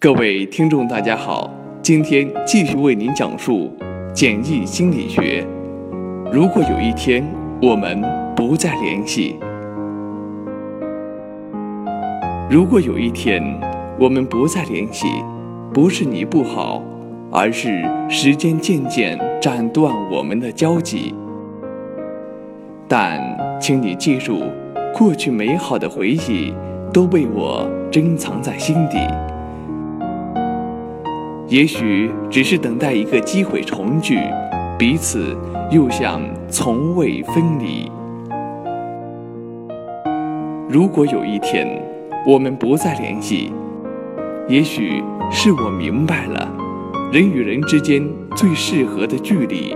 各位听众大家好，今天继续为您讲述简易心理学。如果有一天我们不再联系，如果有一天我们不再联系，不是你不好，而是时间渐渐斩断我们的交集。但请你记住，过去美好的回忆都被我珍藏在心底，也许只是等待一个机会重聚，彼此又像从未分离。如果有一天我们不再联系，也许是我明白了，人与人之间最适合的距离，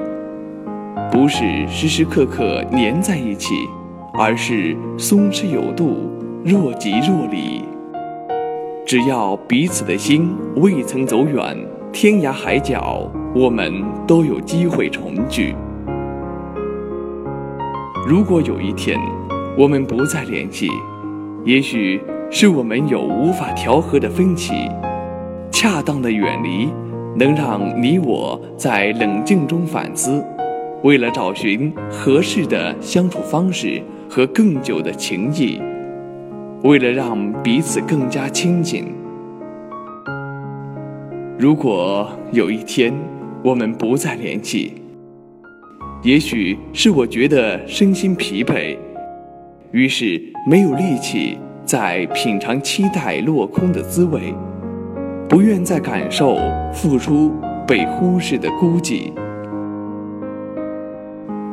不是时时刻刻黏在一起，而是松弛有度，若即若离。只要彼此的心未曾走远，天涯海角，我们都有机会重聚。如果有一天我们不再联系，也许是我们有无法调和的分歧，恰当的远离能让你我在冷静中反思，为了找寻合适的相处方式和更久的情谊，为了让彼此更加亲近。如果有一天我们不再联系，也许是我觉得身心疲惫，于是没有力气再品尝期待落空的滋味，不愿再感受付出被忽视的孤寂。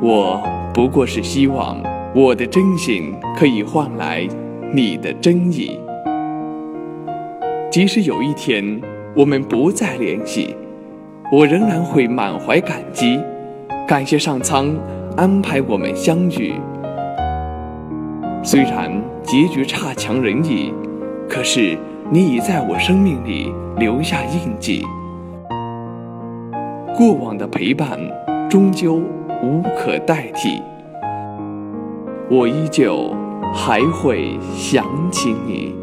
我不过是希望我的真心可以换来你的真意。即使有一天我们不再联系，我仍然会满怀感激，感谢上苍安排我们相遇。虽然结局差强人意，可是你已在我生命里留下印记。过往的陪伴终究无可代替，我依旧还会想起你。